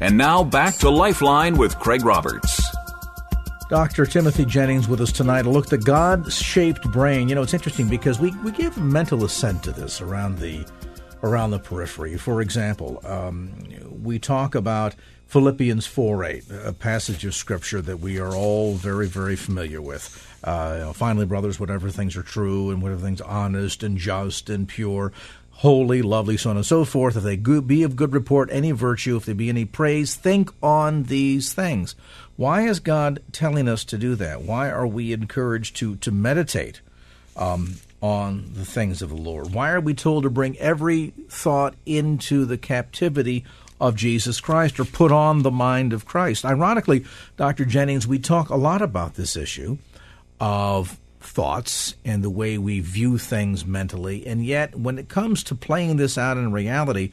And now back to Lifeline with Craig Roberts. Dr. Timothy Jennings with us tonight. A look at the God-shaped brain. You know, it's interesting because we give mental assent to this around the periphery. For example, we talk about Philippians 4:8, a passage of Scripture that we are all very, very familiar with. Finally, brothers, whatever things are true and whatever things are honest and just and pure, holy, lovely, so on and so forth. If they be of good report, any virtue, if there be any praise, think on these things. Why is God telling us to do that? Why are we encouraged to meditate on the things of the Lord? Why are we told to bring every thought into the captivity of Jesus Christ, or put on the mind of Christ? Ironically, Dr. Jennings, we talk a lot about this issue of thoughts and the way we view things mentally. And yet, when it comes to playing this out in reality,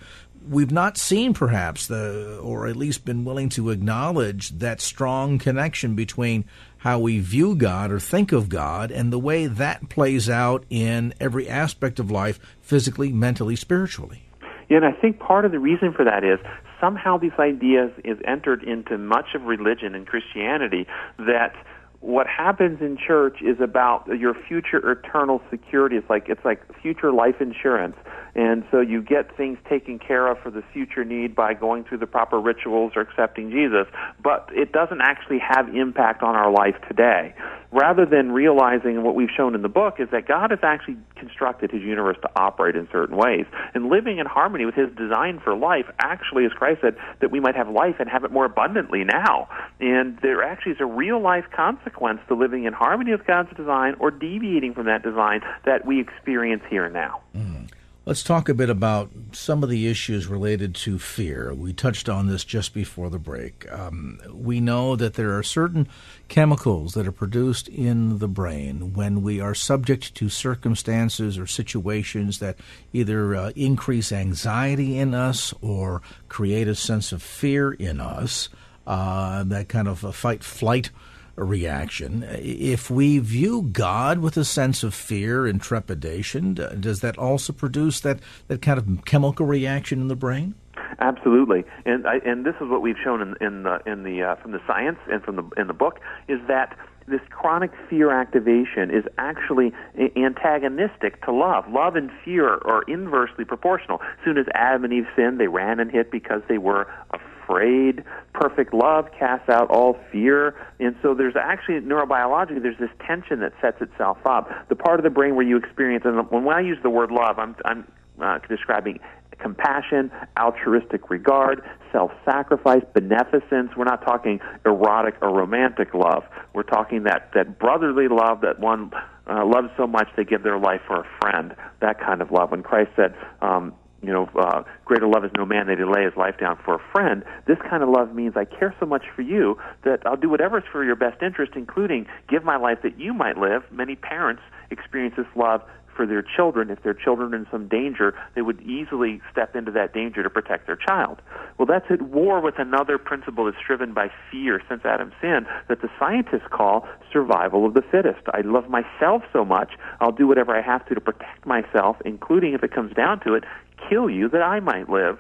we've not seen perhaps or at least been willing to acknowledge that strong connection between how we view God or think of God and the way that plays out in every aspect of life, physically, mentally, spiritually. Yeah, and I think part of the reason for that is somehow these ideas is entered into much of religion and Christianity that what happens in church is about your future eternal security. It's like future life insurance. And so you get things taken care of for the future need by going through the proper rituals or accepting Jesus. But it doesn't actually have impact on our life today. Rather than realizing what we've shown in the book is that God has actually constructed his universe to operate in certain ways. And living in harmony with his design for life, actually, as Christ said, that we might have life and have it more abundantly now. And there actually is a real-life consequence to living in harmony with God's design or deviating from that design that we experience here and now. Mm. Let's talk a bit about some of the issues related to fear. We touched on this just before the break. We know that there are certain chemicals that are produced in the brain when we are subject to circumstances or situations that either increase anxiety in us or create a sense of fear in us, that kind of a fight-flight reaction. If we view God with a sense of fear and trepidation, does that also produce that kind of chemical reaction in the brain? Absolutely, and this is what we've shown in the from the science and in the book is that this chronic fear activation is actually antagonistic to love. Love and fear are inversely proportional. As soon as Adam and Eve sinned, they ran and hid because they were afraid. Perfect love casts out all fear. And so there's actually, neurobiologically, there's this tension that sets itself up. The part of the brain where you experience, and when I use the word love, I'm describing compassion, altruistic regard, self-sacrifice, beneficence. We're not talking erotic or romantic love. We're talking that brotherly love that one loves so much they give their life for a friend, that kind of love. When Christ said, greater love is no man that he lay his life down for a friend. This kind of love means I care so much for you that I'll do whatever is for your best interest, including give my life that you might live. Many parents experience this love for their children. If their children are in some danger, they would easily step into that danger to protect their child. Well, that's at war with another principle that's driven by fear since Adam's sin that the scientists call survival of the fittest. I love myself so much, I'll do whatever I have to protect myself, including, if it comes down to it, kill you that I might live.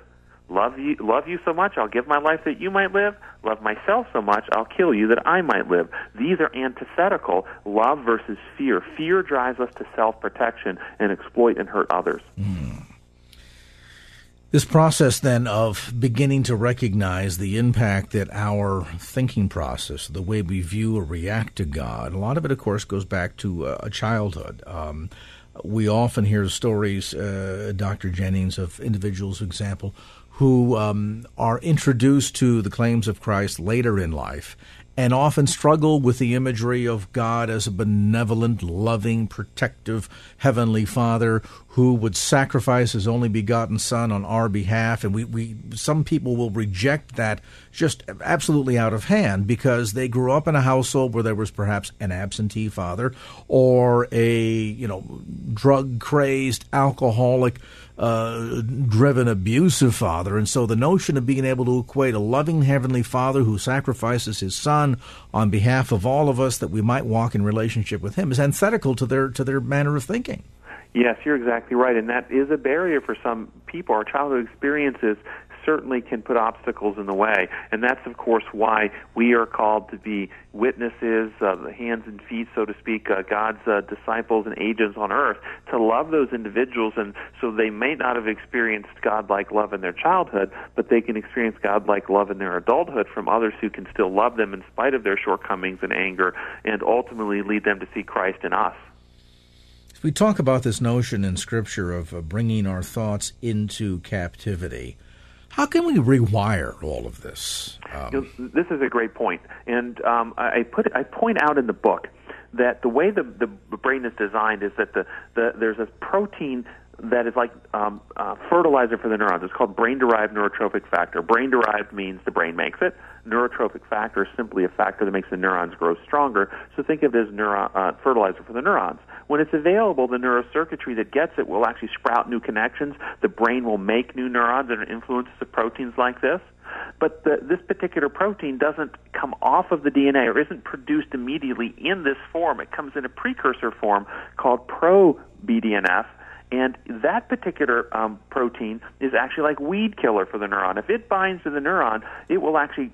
Love you so much, I'll give my life that you might live. Love myself so much, I'll kill you that I might live. These are antithetical, love versus fear. Fear drives us to self-protection and exploit and hurt others. Mm. This process, then, of beginning to recognize the impact that our thinking process, the way we view or react to God, a lot of it, of course, goes back to childhood. We often hear stories, Dr. Jennings, of individuals, for example, who are introduced to the claims of Christ later in life and often struggle with the imagery of God as a benevolent, loving, protective Heavenly Father who would sacrifice his only begotten son on our behalf. And we some people will reject that just absolutely out of hand because they grew up in a household where there was perhaps an absentee father or a, drug-crazed, alcoholic, driven, abusive father. And so the notion of being able to equate a loving heavenly father who sacrifices his son on behalf of all of us that we might walk in relationship with him is antithetical to their manner of thinking. Yes, you're exactly right, and that is a barrier for some people. Our childhood experiences certainly can put obstacles in the way, and that's, of course, why we are called to be witnesses, the hands and feet, so to speak, God's disciples and agents on earth, to love those individuals, and so they may not have experienced God-like love in their childhood, but they can experience God-like love in their adulthood from others who can still love them in spite of their shortcomings and anger, and ultimately lead them to see Christ in us. We talk about this notion in Scripture of bringing our thoughts into captivity. How can we rewire all of this? This is a great point. And I point out in the book that the way the brain is designed is that there's a protein that is like fertilizer for the neurons. It's called brain-derived neurotrophic factor. Brain-derived means the brain makes it. Neurotrophic factor is simply a factor that makes the neurons grow stronger. So think of it as fertilizer for the neurons. When it's available, the neurocircuitry that gets it will actually sprout new connections. The brain will make new neurons that are influences of proteins like this. But this particular protein doesn't come off of the DNA or isn't produced immediately in this form. It comes in a precursor form called pro-BDNF. And that particular protein is actually like weed killer for the neuron. If it binds to the neuron, it will actually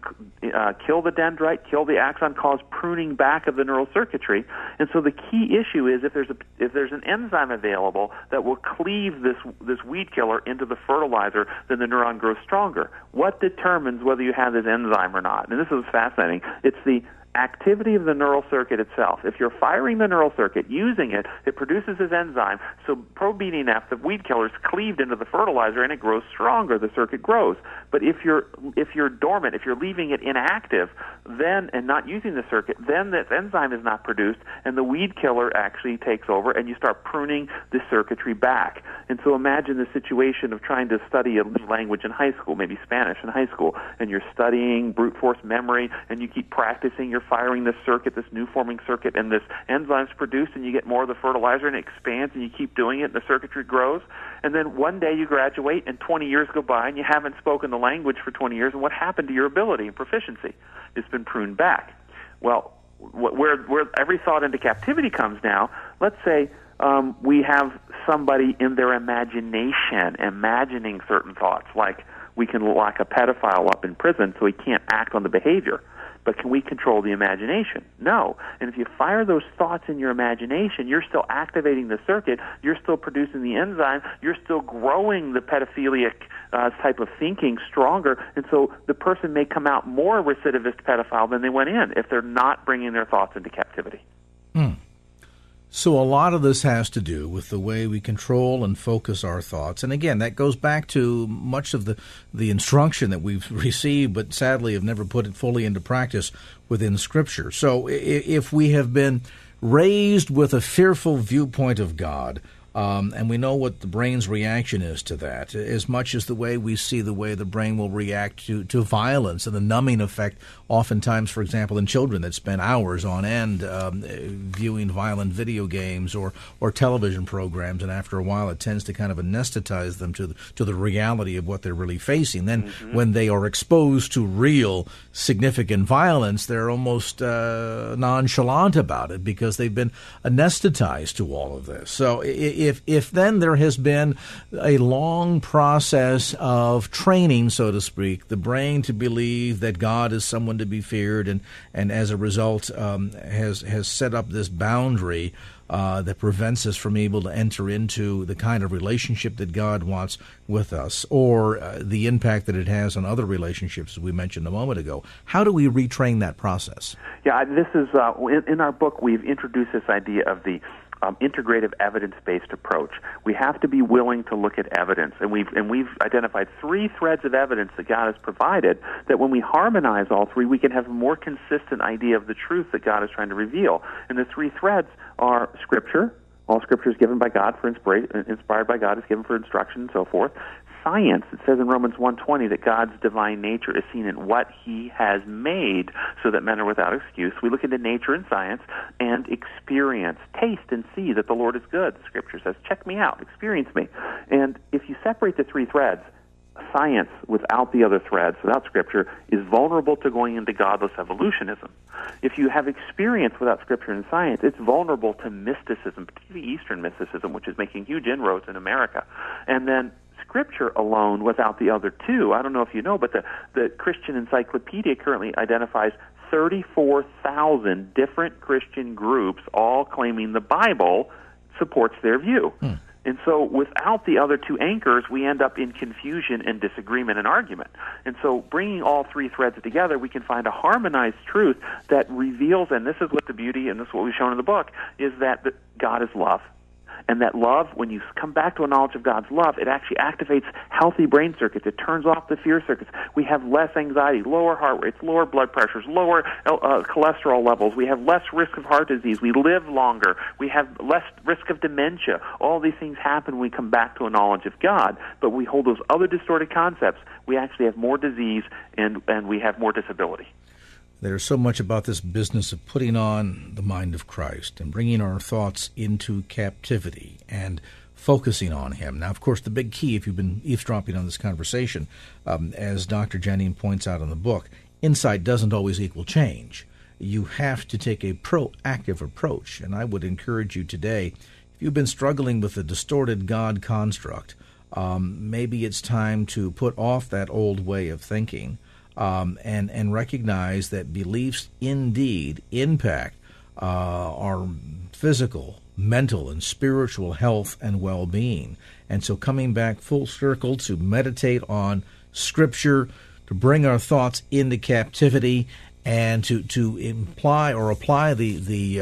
kill the dendrite, kill the axon, cause pruning back of the neural circuitry. And so the key issue is if there's an enzyme available that will cleave this weed killer into the fertilizer, then the neuron grows stronger. What determines whether you have this enzyme or not? And this is fascinating. It's the activity of the neural circuit itself. If you're firing the neural circuit, using it, it produces this enzyme. So pro-BDNF, the weed killer, is cleaved into the fertilizer and it grows stronger, the circuit grows. But if you're dormant, if you're leaving it inactive then and not using the circuit, then this enzyme is not produced and the weed killer actually takes over and you start pruning the circuitry back. And so imagine the situation of trying to study a language in high school, maybe Spanish in high school, and you're studying brute force memory and you keep practicing your firing this circuit, this new forming circuit, and this enzyme's produced, and you get more of the fertilizer, and it expands, and you keep doing it, and the circuitry grows. And then one day you graduate, and 20 years go by, and you haven't spoken the language for 20 years, and what happened to your ability and proficiency? It's been pruned back. Well, where every thought into captivity comes now, let's say we have somebody in their imagination imagining certain thoughts, like we can lock a pedophile up in prison so he can't act on the behavior. But can we control the imagination? No. And if you fire those thoughts in your imagination, you're still activating the circuit, you're still producing the enzyme, you're still growing the pedophilic type of thinking stronger, and so the person may come out more recidivist pedophile than they went in if they're not bringing their thoughts into captivity. So a lot of this has to do with the way we control and focus our thoughts. And again, that goes back to much of the instruction that we've received, but sadly have never put it fully into practice within Scripture. So if we have been raised with a fearful viewpoint of God, and we know what the brain's reaction is to that, as much as the way we see the way the brain will react to violence and the numbing effect, oftentimes, for example, in children that spend hours on end viewing violent video games or television programs, and after a while it tends to kind of anesthetize them to the reality of what they're really facing. Then when they are exposed to real significant violence, they're almost nonchalant about it because they've been anesthetized to all of this. So if then there has been a long process of training, so to speak, the brain to believe that God is someone to be feared, and as a result has set up this boundary that prevents us from able to enter into the kind of relationship that God wants with us, or the impact that it has on other relationships, as we mentioned a moment ago. How do we retrain that process? Yeah, this is in our book we've introduced this idea of the integrative evidence-based approach. We have to be willing to look at evidence, and we've identified three threads of evidence that God has provided that when we harmonize all three, we can have a more consistent idea of the truth that God is trying to reveal. And the three threads are Scripture, All Scripture is given by God for inspiration, inspired by God, is given for instruction, and so forth. Science, it says in Romans 1:20 that God's divine nature is seen in what He has made, so that men are without excuse. We look into nature and science and experience, taste and see that the Lord is good. The Scripture says, check me out, experience me. And if you separate the three threads, science without the other threads, without Scripture, is vulnerable to going into godless evolutionism. If you have experience without Scripture and science, it's vulnerable to mysticism, particularly Eastern mysticism, which is making huge inroads in America. And then Scripture alone without the other two, I don't know if you know, but the Christian Encyclopedia currently identifies 34,000 different Christian groups, all claiming the Bible supports their view. And so without the other two anchors, we end up in confusion and disagreement and argument. And so bringing all three threads together, we can find a harmonized truth that reveals, and this is what the beauty, and this is what we've shown in the book, is that God is love. And that love, when you come back to a knowledge of God's love, it actually activates healthy brain circuits. It turns off the fear circuits. We have less anxiety, lower heart rates, lower blood pressures, lower cholesterol levels. We have less risk of heart disease. We live longer. We have less risk of dementia. All these things happen when we come back to a knowledge of God, but we hold those other distorted concepts. We actually have more disease and we have more disability. There's so much about this business of putting on the mind of Christ and bringing our thoughts into captivity and focusing on Him. Now, of course, the big key, if you've been eavesdropping on this conversation, as Dr. Jennings points out in the book, insight doesn't always equal change. You have to take a proactive approach, and I would encourage you today, if you've been struggling with the distorted God construct, maybe it's time to put off that old way of thinking. And recognize that beliefs indeed impact our physical, mental, and spiritual health and well-being. And so coming back full circle to meditate on Scripture, to bring our thoughts into captivity, and to imply or apply the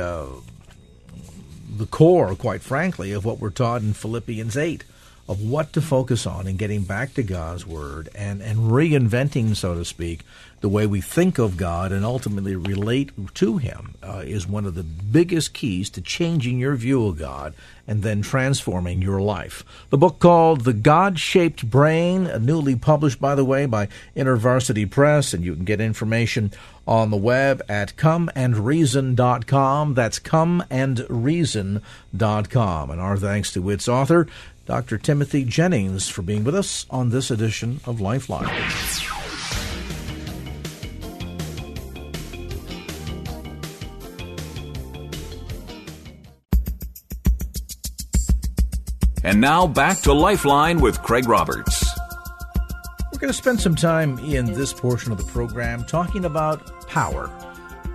core, quite frankly, of what we're taught in Philippians 8. Of what to focus on and getting back to God's Word and reinventing, so to speak, the way we think of God and ultimately relate to Him is one of the biggest keys to changing your view of God and then transforming your life. The book called The God-Shaped Brain, newly published, by the way, by InterVarsity Press, and you can get information on the web at comeandreason.com. That's comeandreason.com. And our thanks to its author, Dr. Timothy Jennings, for being with us on this edition of Lifeline. And now back to Lifeline with Craig Roberts. We're going to spend some time in this portion of the program talking about power.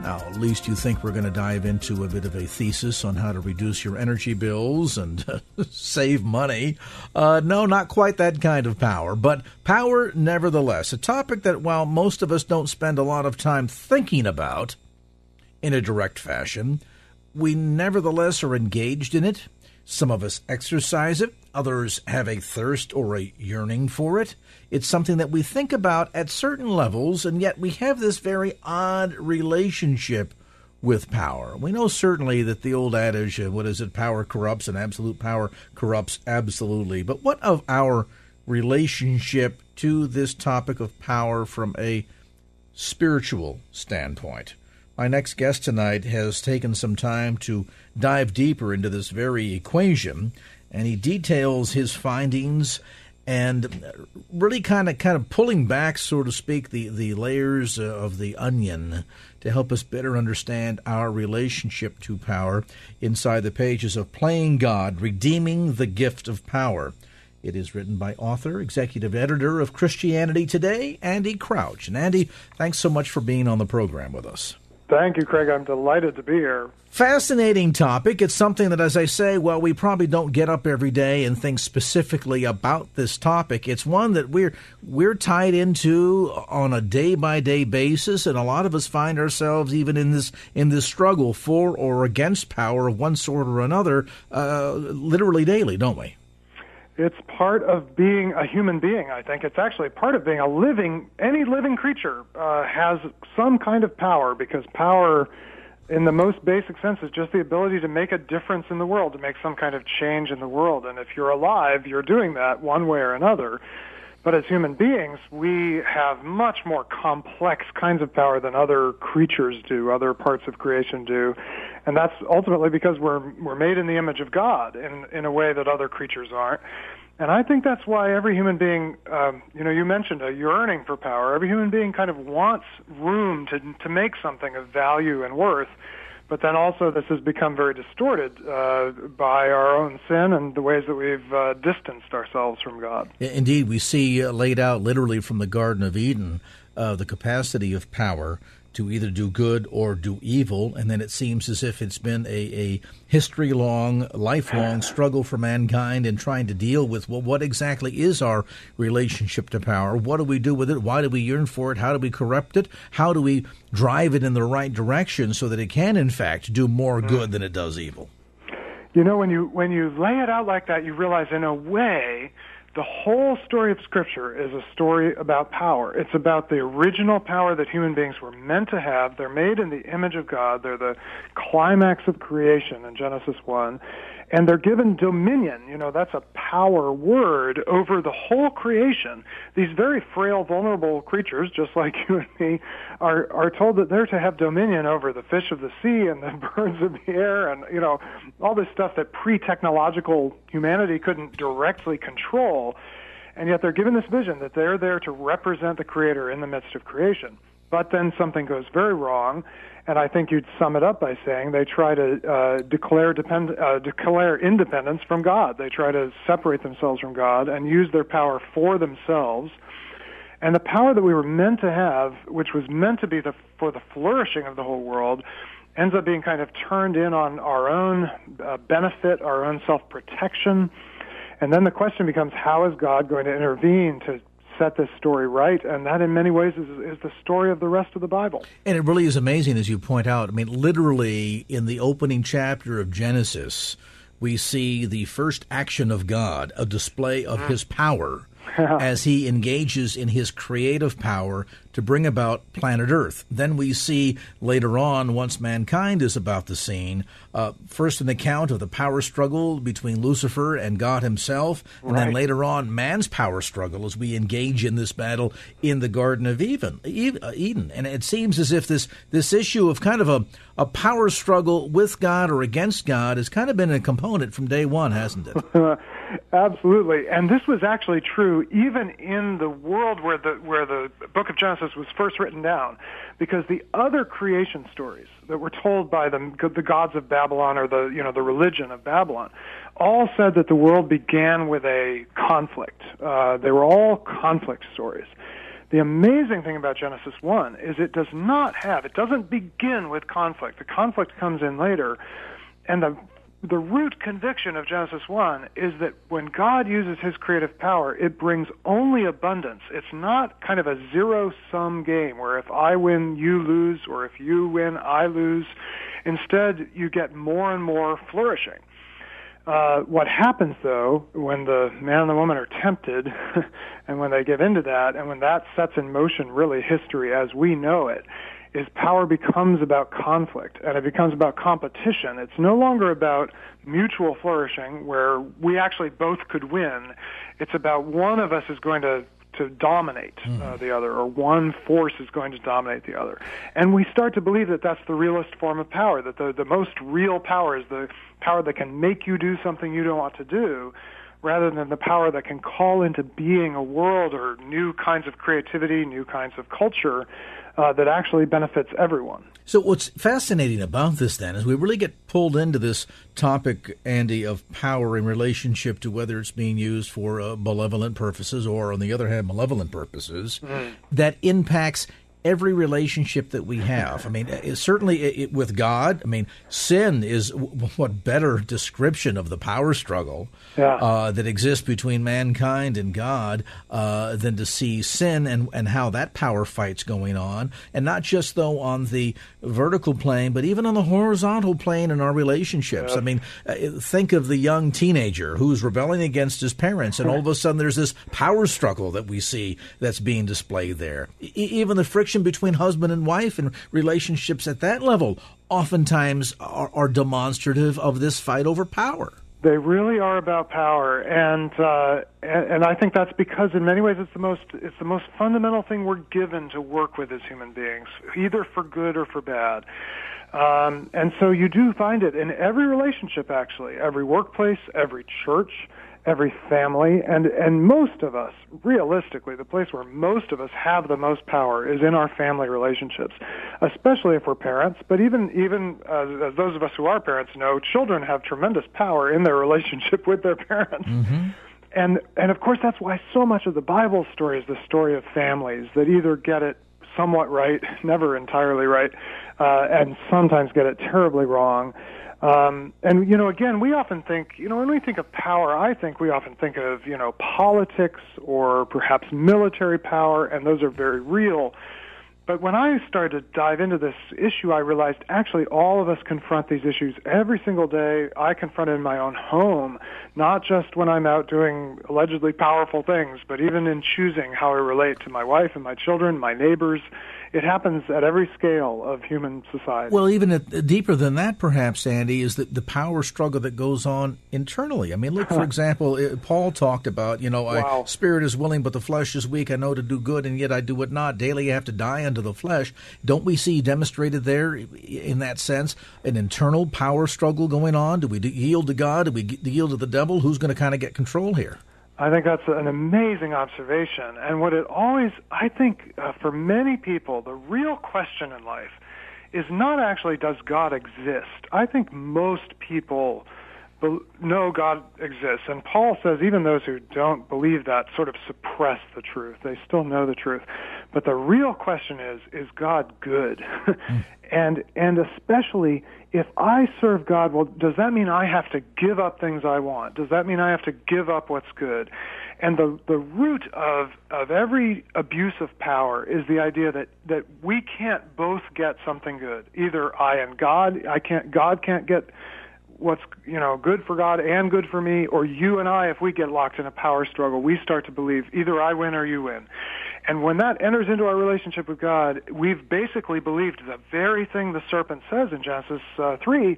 Now, at least you think we're going to dive into a bit of a thesis on how to reduce your energy bills and save money. No, not quite that kind of power, but power nevertheless. A topic that while most of us don't spend a lot of time thinking about in a direct fashion, we nevertheless are engaged in it. Some of us exercise it. Others have a thirst or a yearning for it. It's something that we think about at certain levels, and yet we have this very odd relationship with power. We know certainly that the old adage, power corrupts and absolute power corrupts absolutely. But what of our relationship to this topic of power from a spiritual standpoint? My next guest tonight has taken some time to dive deeper into this very equation, and he details his findings and really kind of pulling back, so to speak, the layers of the onion to help us better understand our relationship to power inside the pages of Playing God, Redeeming the Gift of Power. It is written by author, executive editor of Christianity Today, Andy Crouch. And Andy, thanks so much for being on the program with us. Thank you, Craig. I'm delighted to be here. Fascinating topic. It's something that, as I say, well, we probably don't get up every day and think specifically about this topic. It's one that we're tied into on a day-by-day basis, and a lot of us find ourselves even in this struggle for or against power of one sort or another literally daily, don't we? It's part of being a human being, I think. It's actually part of being any living creature has some kind of power, because power in the most basic sense, is just the ability to make a difference in the world, to make some kind of change in the world. And if you're alive, you're doing that one way or another. But as human beings, we have much more complex kinds of power than other creatures do, other parts of creation do. And that's ultimately because we're made in the image of God in a way that other creatures aren't. And I think that's why every human being, you mentioned a yearning for power. Every human being kind of wants room to make something of value and worth. But then also this has become very distorted by our own sin and the ways that we've distanced ourselves from God. Indeed, we see laid out literally from the Garden of Eden the capacity of power to either do good or do evil, and then it seems as if it's been a history-long, lifelong struggle for mankind in trying to deal with, well, what exactly is our relationship to power? What do we do with it? Why do we yearn for it? How do we corrupt it? How do we drive it in the right direction so that it can, in fact, do more good than it does evil? You know, when you lay it out like that, you realize, in a way, the whole story of Scripture is a story about power. It's about the original power that human beings were meant to have. They're made in the image of God. They're the climax of creation in Genesis 1. And they're given dominion. You know, that's a power word over the whole creation. These very frail, vulnerable creatures, just like you and me, are told that they're to have dominion over the fish of the sea and the birds of the air and, you know, all this stuff that pre-technological humanity couldn't directly control. And yet they're given this vision that they're there to represent the Creator in the midst of creation. But then something goes very wrong, and I think you'd sum it up by saying they try to declare independence from God. They try to separate themselves from God and use their power for themselves. And the power that we were meant to have, which was meant to be for the flourishing of the whole world, ends up being kind of turned in on our own benefit, our own self-protection. And then the question becomes, how is God going to intervene to set this story right? And that, in many ways, is the story of the rest of the Bible. And it really is amazing, as you point out. I mean, literally, in the opening chapter of Genesis, we see the first action of God, a display of His power, as He engages in His creative power to bring about planet Earth. Then we see later on, once mankind is about the scene, first an account of the power struggle between Lucifer and God Himself, and then later on, man's power struggle as we engage in this battle in the Garden of Eden. And it seems as if this issue of kind of a power struggle with God or against God has kind of been a component from day one, hasn't it? Absolutely. And this was actually true even in the world where the Book of Genesis was first written down, because the other creation stories that were told by the gods of Babylon, or the religion of Babylon, all said that the world began with a conflict. They were all conflict stories. The amazing thing about Genesis 1 is it doesn't begin with conflict. The conflict comes in later, and the root conviction of Genesis 1 is that when God uses His creative power, it brings only abundance. It's not kind of a zero-sum game where if I win, you lose, or if you win, I lose. Instead, you get more and more flourishing. What happens, though, when the man and the woman are tempted and when they give into that, and when that sets in motion really history as we know it, is power becomes about conflict, and it becomes about competition. It's no longer about mutual flourishing where we actually both could win. It's about one of us is going to dominate the other, or one force is going to dominate the other. And we start to believe that that's the realest form of power, that the most real power is the power that can make you do something you don't want to do, rather than the power that can call into being a world or new kinds of creativity, new kinds of culture that actually benefits everyone. So what's fascinating about this, then, is we really get pulled into this topic, Andy, of power in relationship to whether it's being used for benevolent purposes or, on the other hand, malevolent purposes, that impacts every relationship that we have. I mean, certainly with God, I mean, sin is what better description of the power struggle that exists between mankind and God than to see sin and how that power fight's going on. And not just, though, on the vertical plane, but even on the horizontal plane in our relationships. Yeah. I mean, think of the young teenager who's rebelling against his parents, and all of a sudden there's this power struggle that we see that's being displayed there. Even the friction friction between husband and wife and relationships at that level oftentimes are demonstrative of this fight over power. They really are about power, and I think that's because in many ways it's the most fundamental thing we're given to work with as human beings, either for good or for bad. And so you do find it in every relationship, actually, every workplace, every church, every family, and most of us, realistically, the place where most of us have the most power is in our family relationships, especially if we're parents. But even as those of us who are parents know, children have tremendous power in their relationship with their parents. Mm-hmm. And of course, that's why so much of the Bible story is the story of families that either get it somewhat right, never entirely right, and sometimes get it terribly wrong. And, you know, again, we often think, you know, when we think of power, I think we often think of, you know, politics or perhaps military power, and those are very real. But when I started to dive into this issue, I realized actually all of us confront these issues every single day. I confront it in my own home, not just when I'm out doing allegedly powerful things, but even in choosing how I relate to my wife and my children, my neighbors. It happens at every scale of human society. Well, even deeper than that, perhaps, Andy, is that the power struggle that goes on internally. I mean, look, for example, Paul talked about, you know, wow. Spirit is willing, but the flesh is weak. I know to do good, and yet I do it not. Daily I have to die unto the flesh. Don't we see demonstrated there, in that sense, an internal power struggle going on? Do we yield to God? Do we yield to the devil? Who's going to kind of get control here? I think that's an amazing observation. And what it always, I think, for many people, the real question in life is not actually, does God exist? I think most people know God exists. And Paul says even those who don't believe that sort of suppress the truth. They still know the truth. But the real question is God good? And especially, if I serve God, well, does that mean I have to give up things I want? Does that mean I have to give up what's good? And the root of every abuse of power is the idea that we can't both get something good. Either I and God, God can't get what's, you know, good for God and good for me, or you and I, if we get locked in a power struggle, we start to believe either I win or you win. And when that enters into our relationship with God, we've basically believed the very thing the serpent says in Genesis 3,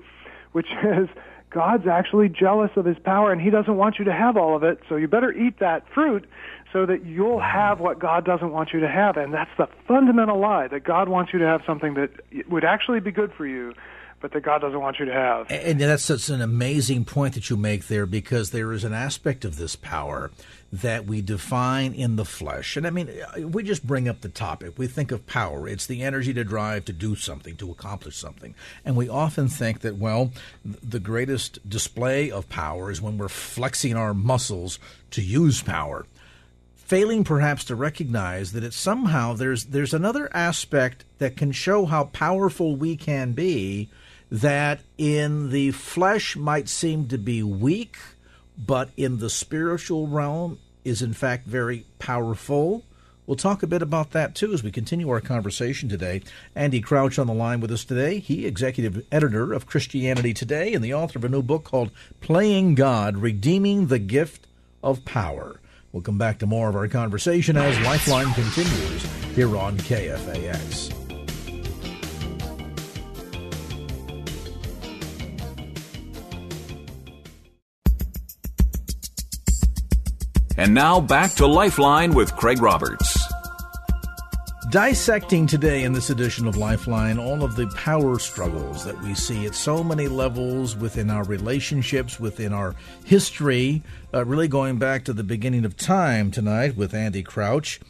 which is God's actually jealous of his power, and he doesn't want you to have all of it, so you better eat that fruit so that you'll have what God doesn't want you to have. And that's the fundamental lie, that God wants you to have something that would actually be good for you, but that God doesn't want you to have. And that's such an amazing point that you make there, because there is an aspect of this power that we define in the flesh. And I mean, we just bring up the topic. We think of power. It's the energy to drive to do something, to accomplish something. And we often think that, well, the greatest display of power is when we're flexing our muscles to use power, failing perhaps to recognize that it's somehow there's another aspect that can show how powerful we can be, that in the flesh might seem to be weak, but in the spiritual realm is in fact very powerful. We'll talk a bit about that too as we continue our conversation today. Andy Crouch on the line with us today. He, executive editor of Christianity Today and the author of a new book called Playing God, Redeeming the Gift of Power. We'll come back to more of our conversation as Lifeline continues here on KFAX. And now back to Lifeline with Craig Roberts. Dissecting today in this edition of Lifeline all of the power struggles that we see at so many levels within our relationships, within our history, really going back to the beginning of time tonight with Andy Crouch.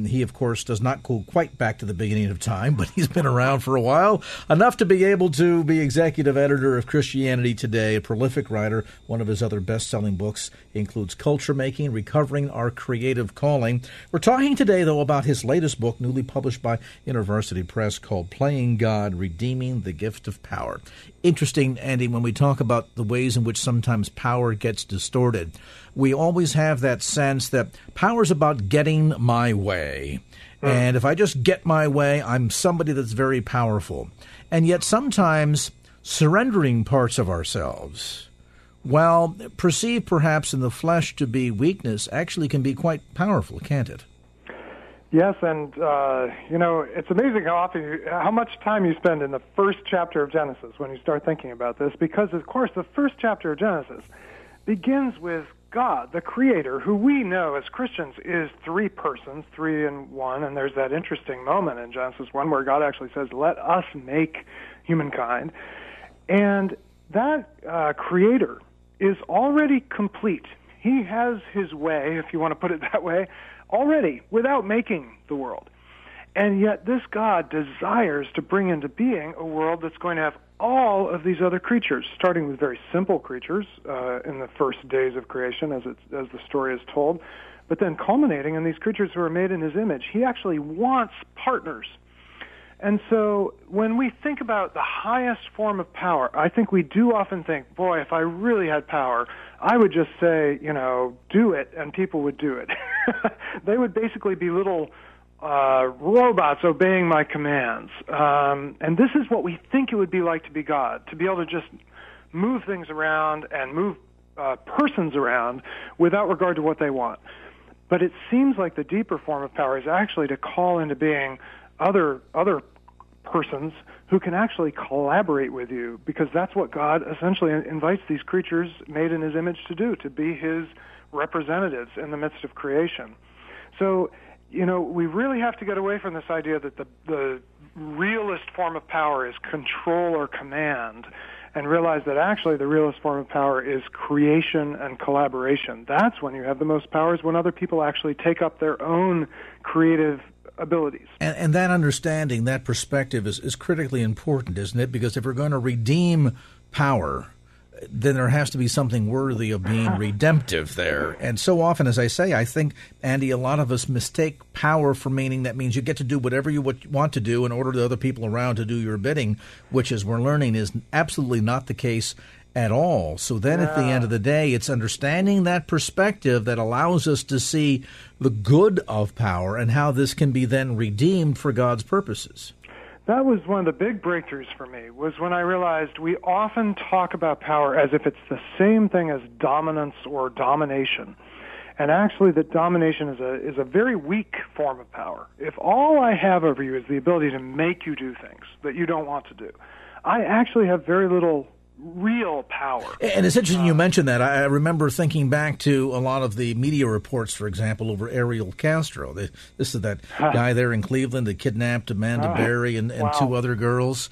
He, of course, does not go quite back to the beginning of time, but he's been around for a while, enough to be able to be executive editor of Christianity Today, a prolific writer. One of his other best-selling books includes Culture Making, Recovering Our Creative Calling. We're talking today, though, about his latest book, newly published by InterVarsity Press, called Playing God, Redeeming the Gift of Power. Interesting, Andy, when we talk about the ways in which sometimes power gets distorted, we always have that sense that power is about getting my way. Mm. And if I just get my way, I'm somebody that's very powerful. And yet sometimes surrendering parts of ourselves, while perceived perhaps in the flesh to be weakness, actually can be quite powerful, can't it? Yes, and, you know, it's amazing how much time you spend in the first chapter of Genesis when you start thinking about this, because, of course, the first chapter of Genesis begins with God, the Creator, who we know as Christians is three persons, three in one, and there's that interesting moment in Genesis 1 where God actually says, let us make humankind. And that Creator is already complete. He has his way, if you want to put it that way, already, without making the world. And yet this God desires to bring into being a world that's going to have all of these other creatures, starting with very simple creatures in the first days of creation, as the story is told, but then culminating in these creatures who are made in his image. He actually wants partners. And so when we think about the highest form of power, I think we do often think, boy, if I really had power, I would just say, you know, do it, and people would do it. They would basically be little robots obeying my commands. And this is what we think it would be like to be God, to be able to just move things around and move persons around without regard to what they want. But it seems like the deeper form of power is actually to call into being other persons who can actually collaborate with you, because that's what God essentially invites these creatures made in his image to do, to be his representatives in the midst of creation. So, you know, we really have to get away from this idea that the realest form of power is control or command, and realize that actually the realest form of power is creation and collaboration. That's when you have the most powers, when other people actually take up their own creative abilities. And that understanding, that perspective is critically important, isn't it? Because if we're going to redeem power, then there has to be something worthy of being redemptive there. And so often, as I say, I think, Andy, a lot of us mistake power for meaning that means you get to do whatever you want to do in order to other people around to do your bidding, which, as we're learning, is absolutely not the case at all. So then at the end of the day, it's understanding that perspective that allows us to see the good of power and how this can be then redeemed for God's purposes. That was one of the big breakthroughs for me, was when I realized we often talk about power as if it's the same thing as dominance or domination. And actually that domination is a very weak form of power. If all I have over you is the ability to make you do things that you don't want to do, I actually have very little real power. And it's interesting you mentioned that. I remember thinking back to a lot of the media reports, for example, over Ariel Castro. This is that guy there in Cleveland that kidnapped Amanda Berry and wow, two other girls.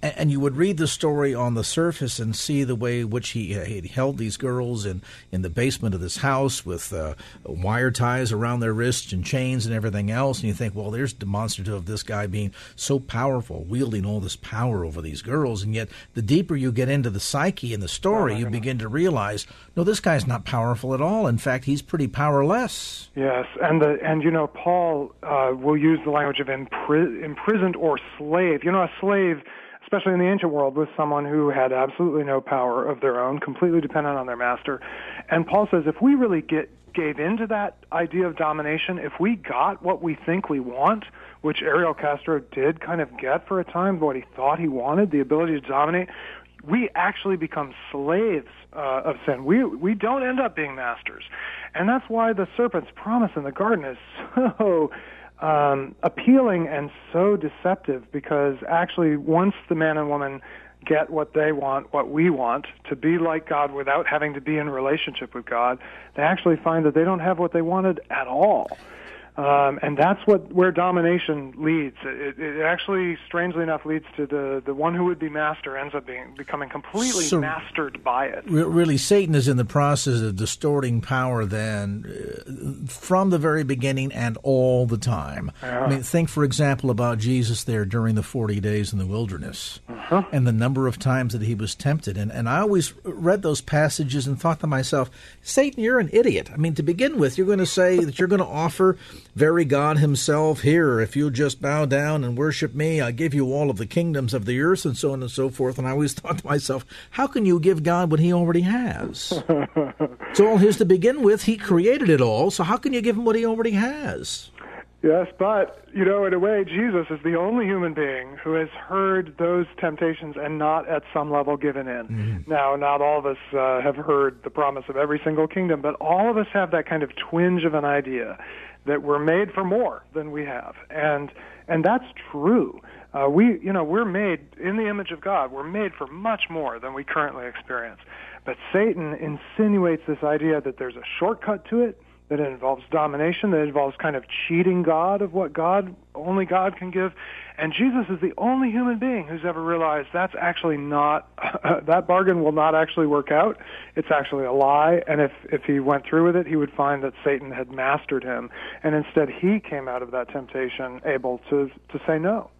And you would read the story on the surface and see the way in which he held these girls in the basement of this house with wire ties around their wrists and chains and everything else. And you think, well, there's demonstrative of this guy being so powerful, wielding all this power over these girls. And yet the deeper you get into the psyche and the story, you begin to realize, no, this guy's not powerful at all. In fact, he's pretty powerless. Yes, and you know, Paul will use the language of imprisoned or slave. You know, a slave, especially in the ancient world, with someone who had absolutely no power of their own, completely dependent on their master. And Paul says, if we really gave into that idea of domination, if we got what we think we want, which Ariel Castro did kind of get for a time, what he thought he wanted, the ability to dominate, we actually become slaves of sin. We don't end up being masters. And that's why the serpent's promise in the garden is so appealing and so deceptive, because actually once the man and woman get what they want, what we want, to be like God without having to be in relationship with God, they actually find that they don't have what they wanted at all. And that's where domination leads. It actually, strangely enough, leads to the one who would be master ends up becoming completely mastered by it. Really, Satan is in the process of distorting power then from the very beginning and all the time. I mean, think, for example, about Jesus there during the 40 days in the wilderness and the number of times that he was tempted. And I always read those passages and thought to myself, Satan, you're an idiot. I mean, to begin with, you're going to say that you're going to offer very God himself here. If you just bow down and worship me, I give you all of the kingdoms of the earth, and so on and so forth. And I always thought to myself, how can you give God what he already has? It's all his to begin with. He created it all. So how can you give him what he already has? Yes, but, you know, in a way, Jesus is the only human being who has heard those temptations and not at some level given in. Now, not all of us have heard the promise of every single kingdom, but all of us have that kind of twinge of an idea that we're made for more than we have, and that's true. We're made in the image of God. We're made for much more than we currently experience. But Satan insinuates this idea that there's a shortcut to it, that it involves domination, that it involves kind of cheating God of what only God can give. And Jesus is the only human being who's ever realized that's actually not, that bargain will not actually work out. It's actually a lie. And if he went through with it, he would find that Satan had mastered him. And instead, he came out of that temptation able to say no.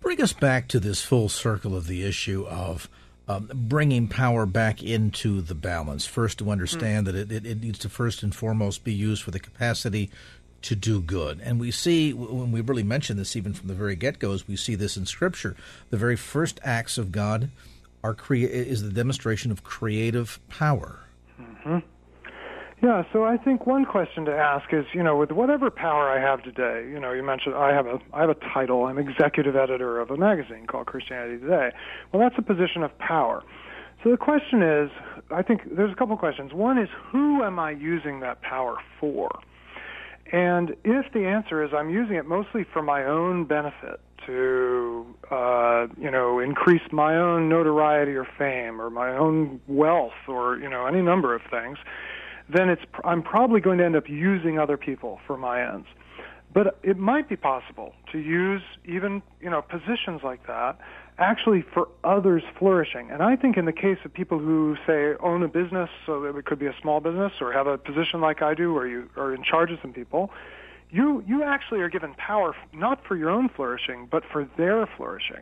Bring us back to this full circle of the issue of bringing power back into the balance. First, to understand that it needs to first and foremost be used for the capacity to do good. And we see, when we really mention this even from the very get-goes, we see this in Scripture. The very first acts of God is the demonstration of creative power. Mm-hmm. Yeah, so I think one question to ask is, with whatever power I have today, you mentioned I have a title. I'm executive editor of a magazine called Christianity Today. Well, that's a position of power. So the question is, I think there's a couple questions. One is, who am I using that power for? And if the answer is I'm using it mostly for my own benefit, to increase my own notoriety or fame or my own wealth or any number of things, then I'm probably going to end up using other people for my ends. But it might be possible to use even, positions like that actually for others' flourishing. And I think in the case of people who, say, own a business, so that it could be a small business, or have a position like I do where you are in charge of some people, you actually are given power not for your own flourishing, but for their flourishing.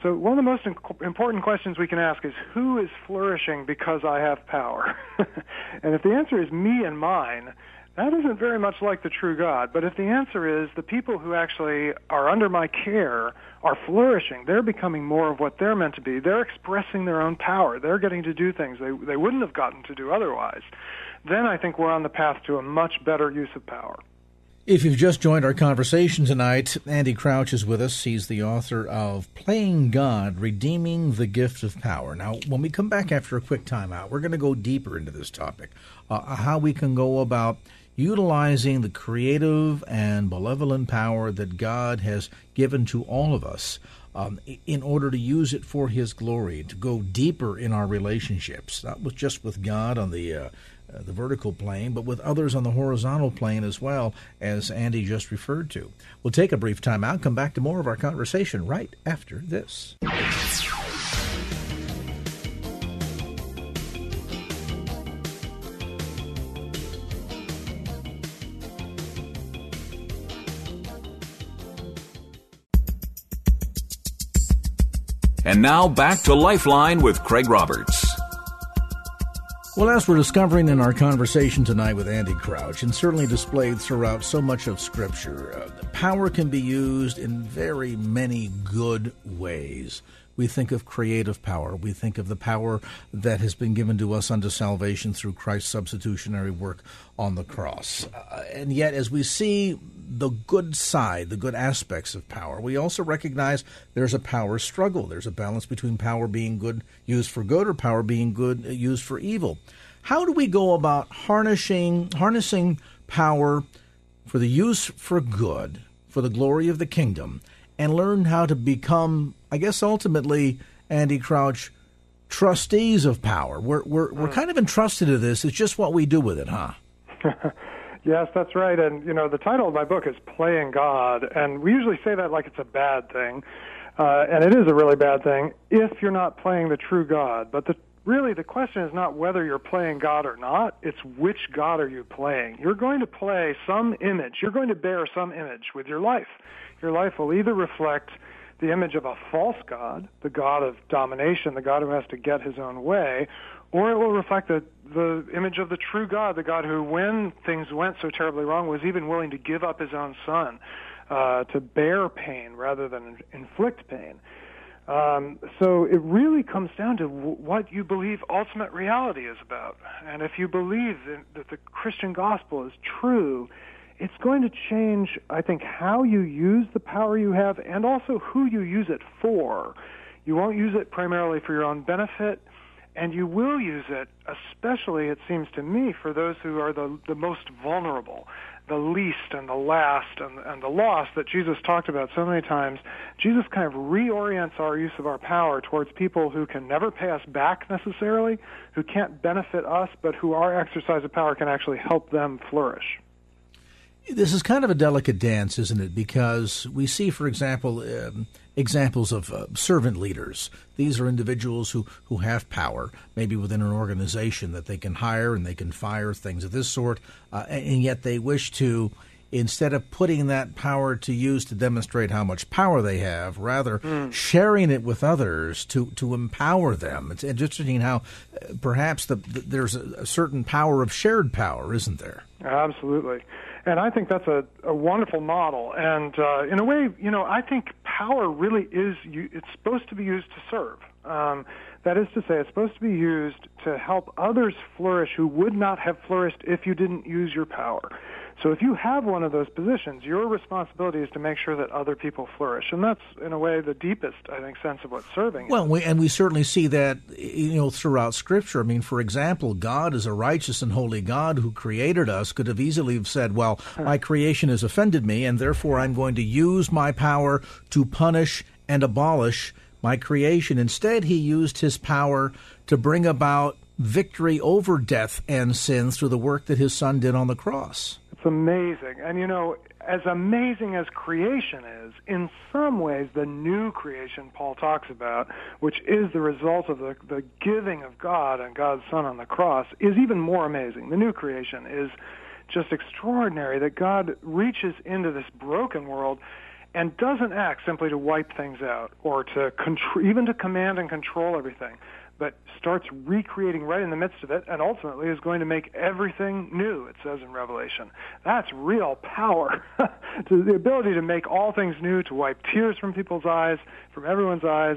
So one of the most important questions we can ask is, who is flourishing because I have power? And if the answer is me and mine, that isn't very much like the true God. But if the answer is the people who actually are under my care are flourishing, they're becoming more of what they're meant to be, they're expressing their own power, they're getting to do things they wouldn't have gotten to do otherwise, then I think we're on the path to a much better use of power. If you've just joined our conversation tonight, Andy Crouch is with us. He's the author of Playing God, Redeeming the Gift of Power. Now, when we come back after a quick timeout, we're going to go deeper into this topic, how we can go about utilizing the creative and benevolent power that God has given to all of us in order to use it for His glory, to go deeper in our relationships, not just with God on the vertical plane, but with others on the horizontal plane as well, as Andy just referred to. We'll take a brief time out, come back to more of our conversation right after this. And now back to Lifeline with Craig Roberts. Well, as we're discovering in our conversation tonight with Andy Crouch, and certainly displayed throughout so much of Scripture, power can be used in very many good ways. We think of creative power. We think of the power that has been given to us unto salvation through Christ's substitutionary work on the cross. And yet, as we see the good side, the good aspects of power, we also recognize there's a power struggle. There's a balance between power being good, used for good, or power being good, used for evil. How do we go about harnessing power for the use for good, for the glory of the kingdom, and learn how to become, I guess ultimately, Andy Crouch, trustees of power? We're kind of entrusted to this. It's just what we do with it, huh? Yes, that's right. And, the title of my book is Playing God, and we usually say that like it's a bad thing, and it is a really bad thing if you're not playing the true God. But really the question is not whether you're playing God or not, it's which God are you playing. You're going to play some image. You're going to bear some image with your life. Your life will either reflect the image of a false God, the God of domination, the God who has to get his own way, or it will reflect the image of the true God, the God who, when things went so terribly wrong, was even willing to give up his own son to bear pain rather than inflict pain. So it really comes down to what you believe ultimate reality is about. And if you believe that the Christian gospel is true, it's going to change, I think, how you use the power you have and also who you use it for. You won't use it primarily for your own benefit, and you will use it, especially, it seems to me, for those who are the most vulnerable. the least and the last and the lost that Jesus talked about so many times, Jesus kind of reorients our use of our power towards people who can never pay us back necessarily, who can't benefit us, but who our exercise of power can actually help them flourish. This is kind of a delicate dance, isn't it? Because we see, for example, examples of servant leaders. These are individuals who have power, maybe within an organization, that they can hire and they can fire, things of this sort, and yet they wish to, instead of putting that power to use to demonstrate how much power they have, rather sharing it with others to empower them. It's interesting how perhaps there's a certain power of shared power, isn't there? Absolutely. And I think that's a wonderful model. And in a way, you know, I think power really is, it's supposed to be used to serve. That is to say, it's supposed to be used to help others flourish who would not have flourished if you didn't use your power. So if you have one of those positions, your responsibility is to make sure that other people flourish. And that's, in a way, the deepest, I think, sense of what serving is. Well, we certainly see that, you know, throughout Scripture. I mean, for example, God is a righteous and holy God who created us, could have easily have said, well, my creation has offended me, and therefore I'm going to use my power to punish and abolish my creation. Instead, he used his power to bring about victory over death and sin through the work that his son did on the cross. It's amazing. And, you know, as amazing as creation is, in some ways the new creation Paul talks about, which is the result of the giving of God and God's Son on the cross, is even more amazing. The new creation is just extraordinary, that God reaches into this broken world and doesn't act simply to wipe things out or to even to command and control everything, but starts recreating right in the midst of it, and ultimately is going to make everything new, it says in Revelation. That's real power, to the ability to make all things new, to wipe tears from people's eyes, from everyone's eyes.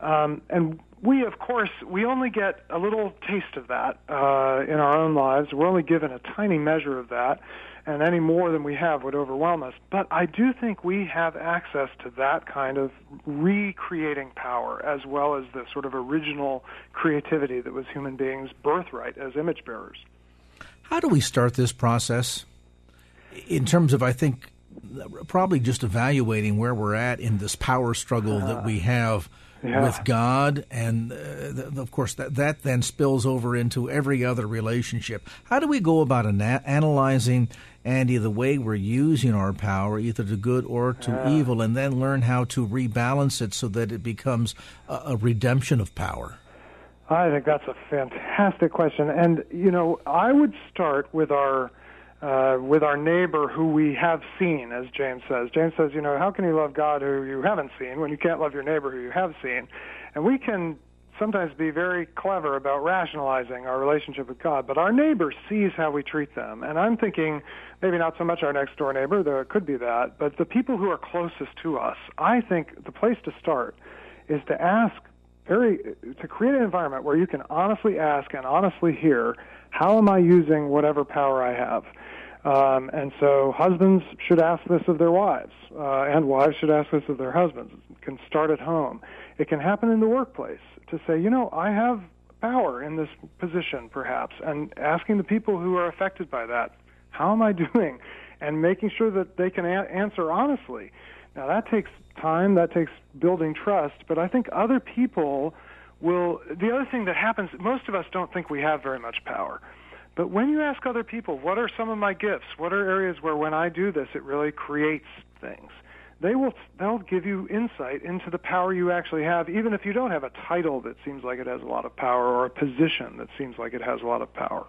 And we, of course, we only get a little taste of that in our own lives. We're only given a tiny measure of that, and any more than we have would overwhelm us. But I do think we have access to that kind of recreating power, as well as the sort of original creativity that was human beings' birthright as image bearers. How do we start this process in terms of, I think, probably just evaluating where we're at in this power struggle that we have with God? And, of course, that then spills over into every other relationship. How do we go about analyzing, Andy, the way we're using our power, either to good or to evil, and then learn how to rebalance it so that it becomes a redemption of power? I think that's a fantastic question. And, you know, I would start with our neighbor who we have seen, as James says. James says, you know, how can you love God who you haven't seen when you can't love your neighbor who you have seen? And we can sometimes be very clever about rationalizing our relationship with God, but our neighbor sees how we treat them. And I'm thinking maybe not so much our next door neighbor, though it could be that, but the people who are closest to us. I think the place to start is to to create an environment where you can honestly ask and honestly hear, how am I using whatever power I have? And so husbands should ask this of their wives, and wives should ask this of their husbands. It can start at home. It can happen in the workplace to say, you know, I have power in this position, perhaps, and asking the people who are affected by that, how am I doing? And making sure that they can answer honestly. Now, that takes time. That takes building trust. But I think other people will. The other thing that happens, most of us don't think we have very much power. But when you ask other people, what are some of my gifts? What are areas where when I do this, it really creates things? They'll give you insight into the power you actually have, even if you don't have a title that seems like it has a lot of power or a position that seems like it has a lot of power.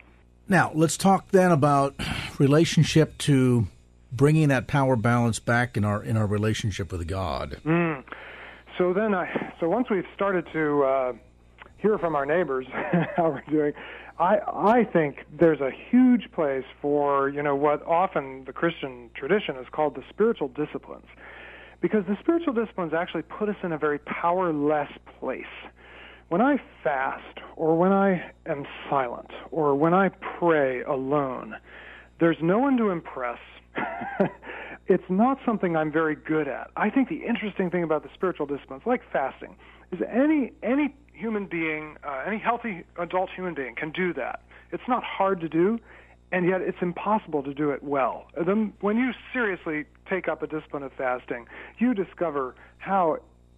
Now, let's talk then about relationship to bringing that power balance back in our relationship with God. So once we've started to hear from our neighbors how we're doing, I think there's a huge place for, you know, what often the Christian tradition is called the spiritual disciplines, because the spiritual disciplines actually put us in a very powerless place. When I fast, or when I am silent, or when I pray alone, there's no one to impress. It's not something I'm very good at. I think the interesting thing about the spiritual disciplines, like fasting, is any human being, any healthy adult human being can do that. It's not hard to do, and yet it's impossible to do it well. When you seriously take up a discipline of fasting, you discover how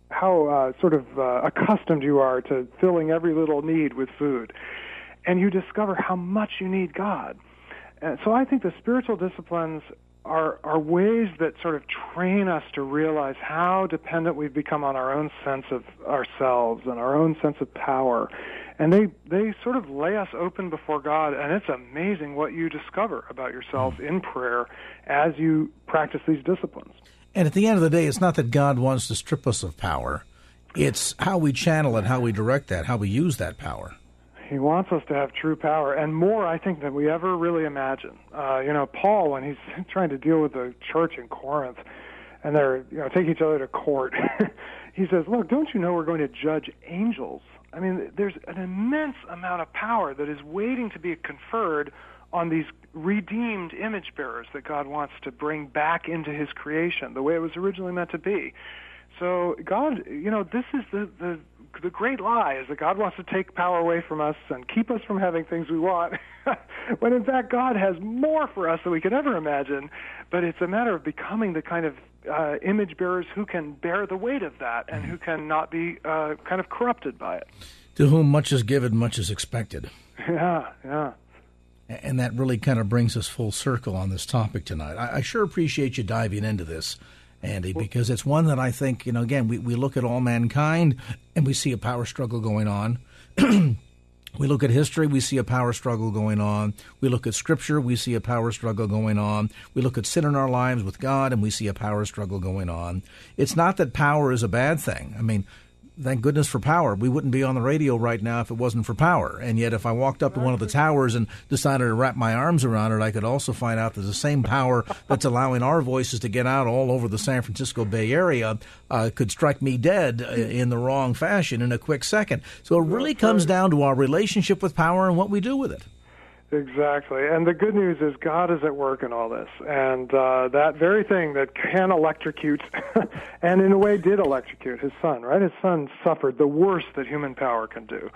accustomed you are to filling every little need with food, and you discover how much you need God. And so I think the spiritual disciplines are ways that sort of train us to realize how dependent we've become on our own sense of ourselves and our own sense of power. And they sort of lay us open before God, and it's amazing what you discover about yourself in prayer as you practice these disciplines. And at the end of the day, it's not that God wants to strip us of power. It's how we channel it, how we direct that, how we use that power. He wants us to have true power, and more, I think, than we ever really imagine. Paul, when he's trying to deal with the church in Corinth, and they're take each other to court, he says, look, don't you know we're going to judge angels? I mean, there's an immense amount of power that is waiting to be conferred on these redeemed image bearers that God wants to bring back into his creation, the way it was originally meant to be. So God, this is the great lie, is that God wants to take power away from us and keep us from having things we want, when in fact God has more for us than we could ever imagine. But it's a matter of becoming the kind of image bearers who can bear the weight of that and who can not be kind of corrupted by it. To whom much is given, much is expected. Yeah. And that really kind of brings us full circle on this topic tonight. I sure appreciate you diving into this, Andy, because it's one that I think, again, we look at all mankind and we see a power struggle going on. We look at history, we see a power struggle going on. We look at Scripture, we see a power struggle going on. We look at sin in our lives with God, and we see a power struggle going on. It's not that power is a bad thing. I mean, thank goodness for power. We wouldn't be on the radio right now if it wasn't for power. And yet if I walked up to one of the towers and decided to wrap my arms around it, I could also find out that the same power that's allowing our voices to get out all over the San Francisco Bay Area could strike me dead in the wrong fashion in a quick second. So it really comes down to our relationship with power and what we do with it. Exactly. And the good news is God is at work in all this. And that very thing that can electrocute, and in a way did electrocute his son, right? His son suffered the worst that human power can do.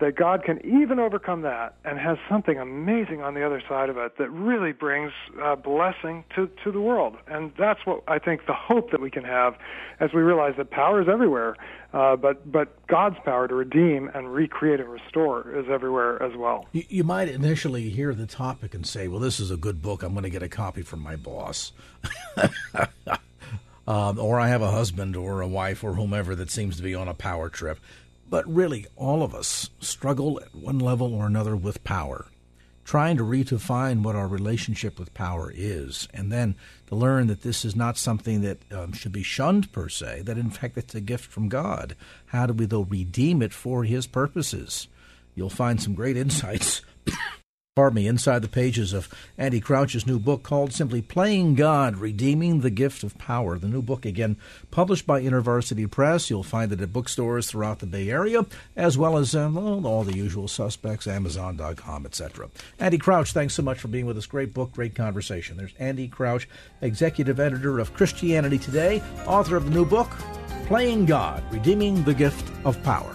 That God can even overcome that and has something amazing on the other side of it that really brings blessing to the world. And that's what I think the hope that we can have as we realize that power is everywhere, but God's power to redeem and recreate and restore is everywhere as well. You might initially hear the topic and say, well, this is a good book. I'm going to get a copy from my boss. Or I have a husband or a wife or whomever that seems to be on a power trip. But really, all of us struggle at one level or another with power, trying to redefine what our relationship with power is, and then to learn that this is not something that should be shunned per se, that in fact it's a gift from God. How do we, though, redeem it for his purposes? You'll find some great insights inside the pages of Andy Crouch's new book called simply Playing God, Redeeming the Gift of Power. The new book, again, published by InterVarsity Press. You'll find it at bookstores throughout the Bay Area, as well as all the usual suspects, Amazon.com, etc. Andy Crouch, thanks so much for being with us. Great book, great conversation. There's Andy Crouch, executive editor of Christianity Today, author of the new book, Playing God, Redeeming the Gift of Power.